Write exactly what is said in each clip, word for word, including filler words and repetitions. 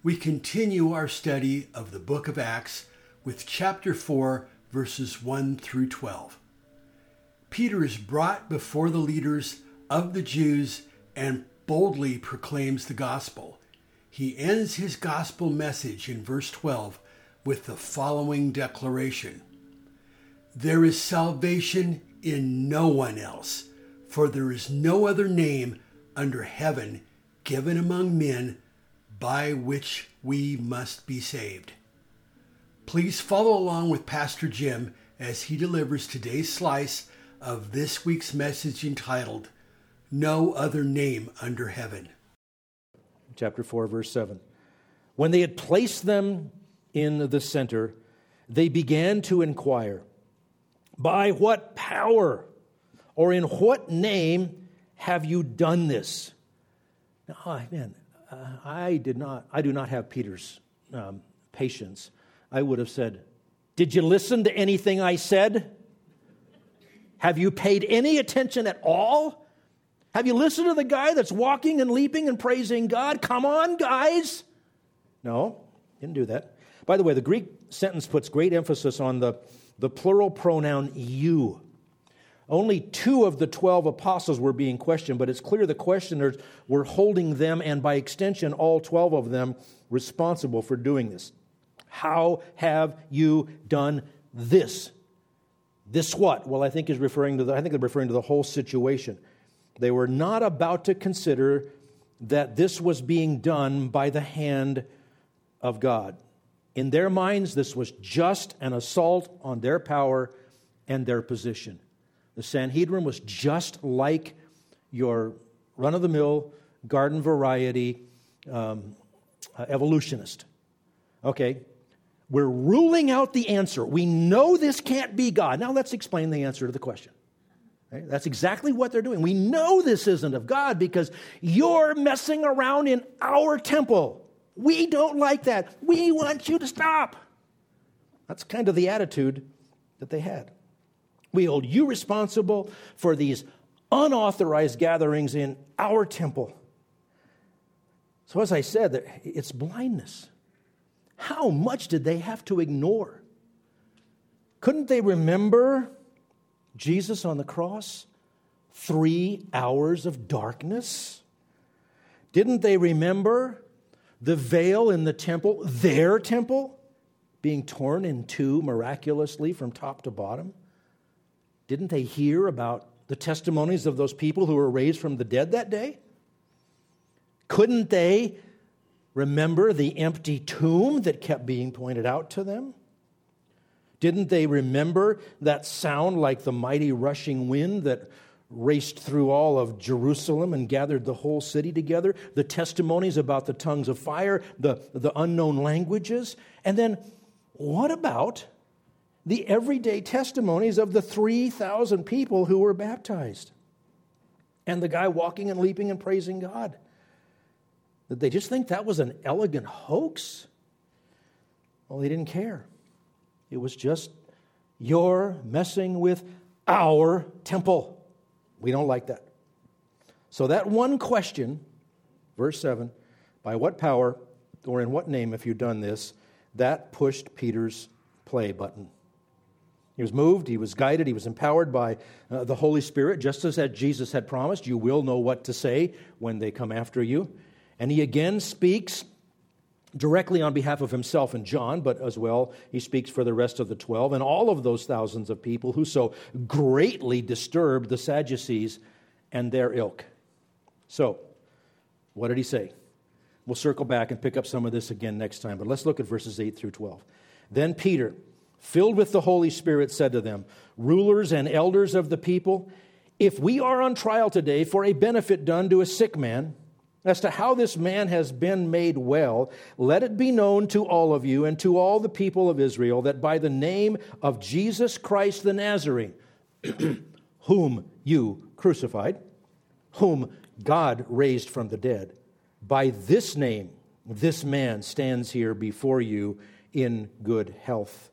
we continue our study of the book of Acts with chapter four, verses one through twelve. Peter is brought before the leaders of the Jews and boldly proclaims the gospel. He ends his gospel message in verse twelve with the following declaration: "There is salvation in no one else, for there is no other name under heaven given among men by which we must be saved." Please follow along with Pastor Jim as he delivers today's slice of this week's message entitled, "No Other Name Under Heaven." Chapter four, verse seven. "When they had placed them in the center, they began to inquire, 'By what power or in what name have you done this?'" Now, oh, man, uh, I did not, I do not have Peter's um, patience. I would have said, "Did you listen to anything I said? Have you paid any attention at all? Have you listened to the guy that's walking and leaping and praising God? Come on, guys." No, didn't do that. By the way, the Greek sentence puts great emphasis on the, the plural pronoun you. Only two of the twelve apostles were being questioned, but it's clear the questioners were holding them and by extension all twelve of them responsible for doing this. "How have you done this?" This what? Well, I think is referring to the, I think they're referring to the whole situation. They were not about to consider that this was being done by the hand of God. In their minds, this was just an assault on their power and their position. The Sanhedrin was just like your run-of-the-mill, garden variety um, evolutionist. Okay, we're ruling out the answer. We know this can't be God. Now let's explain the answer to the question. Right? That's exactly what they're doing. We know this isn't of God because you're messing around in our temple. We don't like that. We want you to stop. That's kind of the attitude that they had. We hold you responsible for these unauthorized gatherings in our temple. So as I said, it's blindness. How much did they have to ignore? Couldn't they remember Jesus on the cross? Three hours of darkness? Didn't they remember the veil in the temple, their temple, being torn in two miraculously from top to bottom? Didn't they hear about the testimonies of those people who were raised from the dead that day? Couldn't they remember the empty tomb that kept being pointed out to them? Didn't they remember that sound like the mighty rushing wind that raced through all of Jerusalem and gathered the whole city together? The testimonies about the tongues of fire, the, the unknown languages? And then what about the everyday testimonies of the three thousand people who were baptized? And the guy walking and leaping and praising God? Did they just think that was an elegant hoax? Well, they didn't care. It was just, you're messing with our temple. We don't like that. So that one question, verse seven, by what power or in what name have you done this, that pushed Peter's play button. He was moved, he was guided, he was empowered by uh, the Holy Spirit, just as that Jesus had promised, you will know what to say when they come after you. And he again speaks directly on behalf of himself and John, but as well, he speaks for the rest of the twelve and all of those thousands of people who so greatly disturbed the Sadducees and their ilk. So, what did he say? We'll circle back and pick up some of this again next time, but let's look at verses eight through twelve. "Then Peter, filled with the Holy Spirit, said to them, 'Rulers and elders of the people, if we are on trial today for a benefit done to a sick man, as to how this man has been made well, let it be known to all of you and to all the people of Israel that by the name of Jesus Christ the Nazarene, whom you crucified, whom God raised from the dead, by this name, this man stands here before you in good health.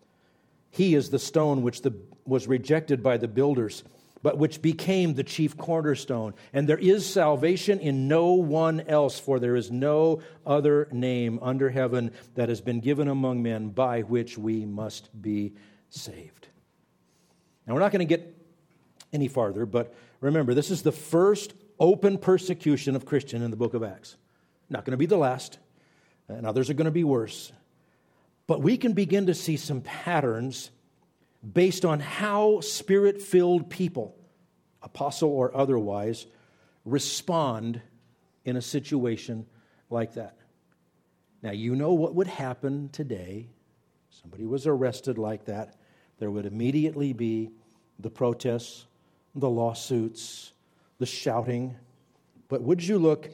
He is the stone which the, was rejected by the builders, but which became the chief cornerstone. And there is salvation in no one else, for there is no other name under heaven that has been given among men by which we must be saved. Now, we're not going to get any farther, but remember, this is the first open persecution of Christians in the book of Acts. Not going to be the last, and others are going to be worse. But we can begin to see some patterns based on how Spirit-filled people, apostle or otherwise, respond in a situation like that. Now, you know what would happen today. Somebody was arrested like that. There would immediately be the protests, the lawsuits, the shouting. But would you look?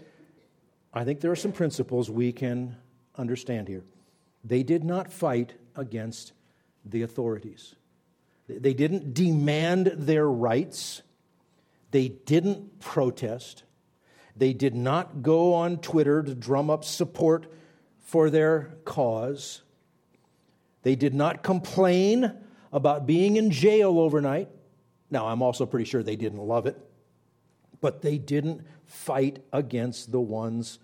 I think there are some principles we can understand here. They did not fight against the authorities. They didn't demand their rights. They didn't protest. They did not go on Twitter to drum up support for their cause. They did not complain about being in jail overnight. Now, I'm also pretty sure they didn't love it, but they didn't fight against the ones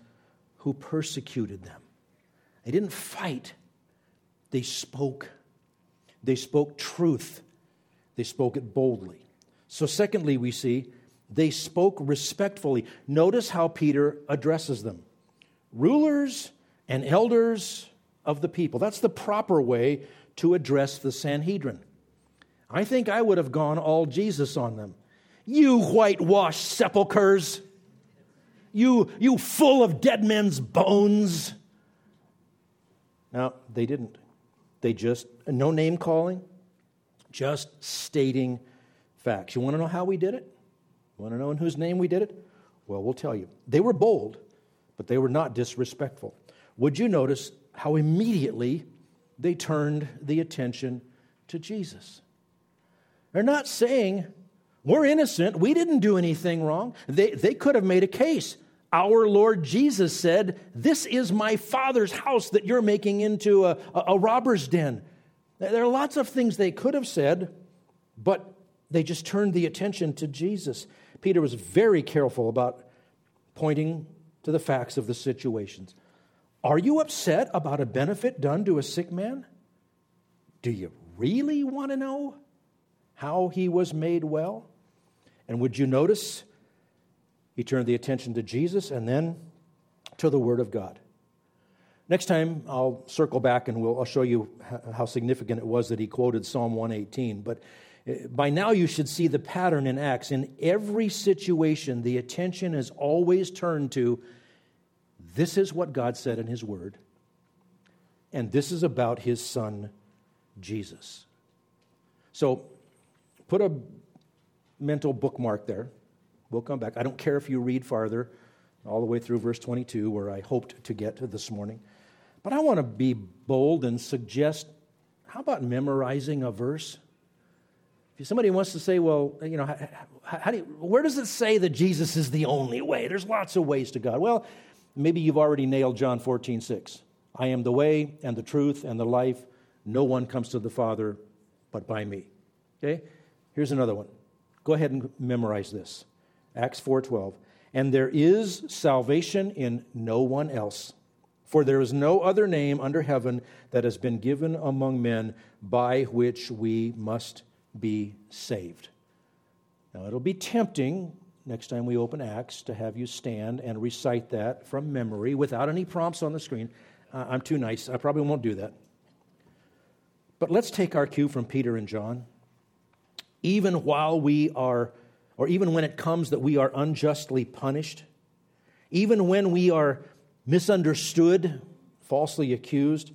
who persecuted them. They didn't fight. They spoke. They spoke truth. They spoke it boldly. So secondly, we see they spoke respectfully. Notice how Peter addresses them. Rulers and elders of the people. That's the proper way to address the Sanhedrin. I think I would have gone all Jesus on them. You whitewashed sepulchers. You, you full of dead men's bones. Now, they didn't. They just, no name calling, just stating facts. You want to know how we did it? You want to know in whose name we did it? Well, we'll tell you. They were bold, but they were not disrespectful. Would you notice how immediately they turned the attention to Jesus? They're not saying, we're innocent, we didn't do anything wrong. They, they could have made a case. Our Lord Jesus said, this is my Father's house that you're making into a, a, a robber's den. There are lots of things they could have said, but they just turned the attention to Jesus. Peter was very careful about pointing to the facts of the situations. Are you upset about a benefit done to a sick man? Do you really want to know how he was made well? And would you notice he turned the attention to Jesus and then to the Word of God. Next time, I'll circle back and we'll, I'll show you how significant it was that he quoted Psalm one eighteen. But by now, you should see the pattern in Acts. In every situation, the attention is always turned to, this is what God said in His Word, and this is about His Son, Jesus. So, put a mental bookmark there. We'll come back. I don't care if you read farther, all the way through verse twenty-two, where I hoped to get to this morning. But I want to be bold and suggest, how about memorizing a verse? If somebody wants to say, well, you know, how, how do you, where does it say that Jesus is the only way? There's lots of ways to God. Well, maybe you've already nailed John fourteen six. I am the way and the truth and the life. No one comes to the Father but by me. Okay? Here's another one. Go ahead and memorize this. Acts four twelve, and there is salvation in no one else, for there is no other name under heaven that has been given among men by which we must be saved. Now, it'll be tempting next time we open Acts to have you stand and recite that from memory without any prompts on the screen. Uh, I'm too nice. I probably won't do that. But let's take our cue from Peter and John. Even while we are or even when it comes that we are unjustly punished, even when we are misunderstood, falsely accused,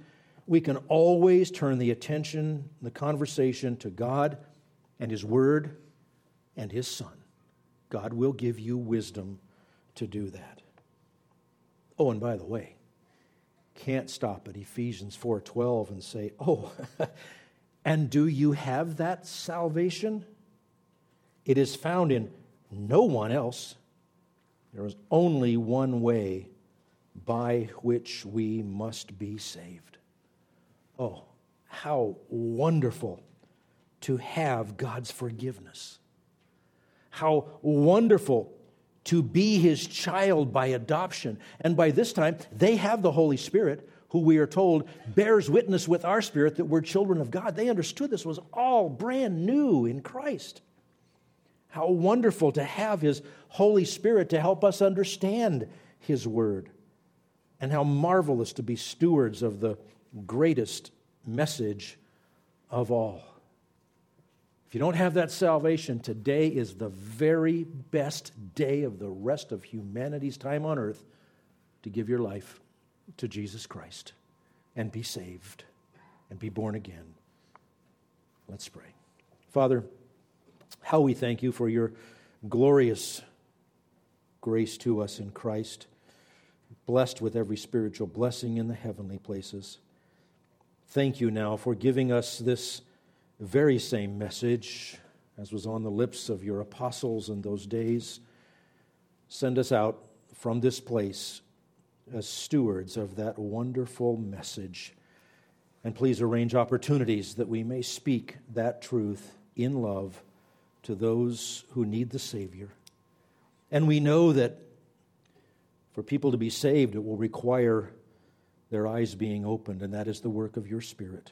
we can always turn the attention, the conversation to God and His Word and His Son. God will give you wisdom to do that. Oh, and by the way, can't stop at Ephesians four twelve and say, oh, and do you have that salvation? It is found in no one else. There is only one way by which we must be saved. Oh, how wonderful to have God's forgiveness. How wonderful to be His child by adoption. And by this time, they have the Holy Spirit, who we are told bears witness with our spirit that we're children of God. They understood this was all brand new in Christ. How wonderful to have His Holy Spirit to help us understand His Word. And how marvelous to be stewards of the greatest message of all. If you don't have that salvation, today is the very best day of the rest of humanity's time on earth to give your life to Jesus Christ and be saved and be born again. Let's pray. Father, how we thank you for your glorious grace to us in Christ, blessed with every spiritual blessing in the heavenly places. Thank you now for giving us this very same message as was on the lips of your apostles in those days. Send us out from this place as stewards of that wonderful message. And please arrange opportunities that we may speak that truth in love to those who need the Savior. And we know that for people to be saved, it will require their eyes being opened, and that is the work of your Spirit.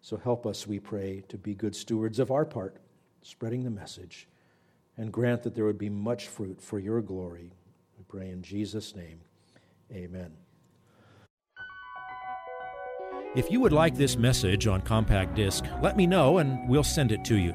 So help us, we pray, to be good stewards of our part, spreading the message, and grant that there would be much fruit for your glory. We pray in Jesus' name, amen. If you would like this message on compact disc, let me know and we'll send it to you.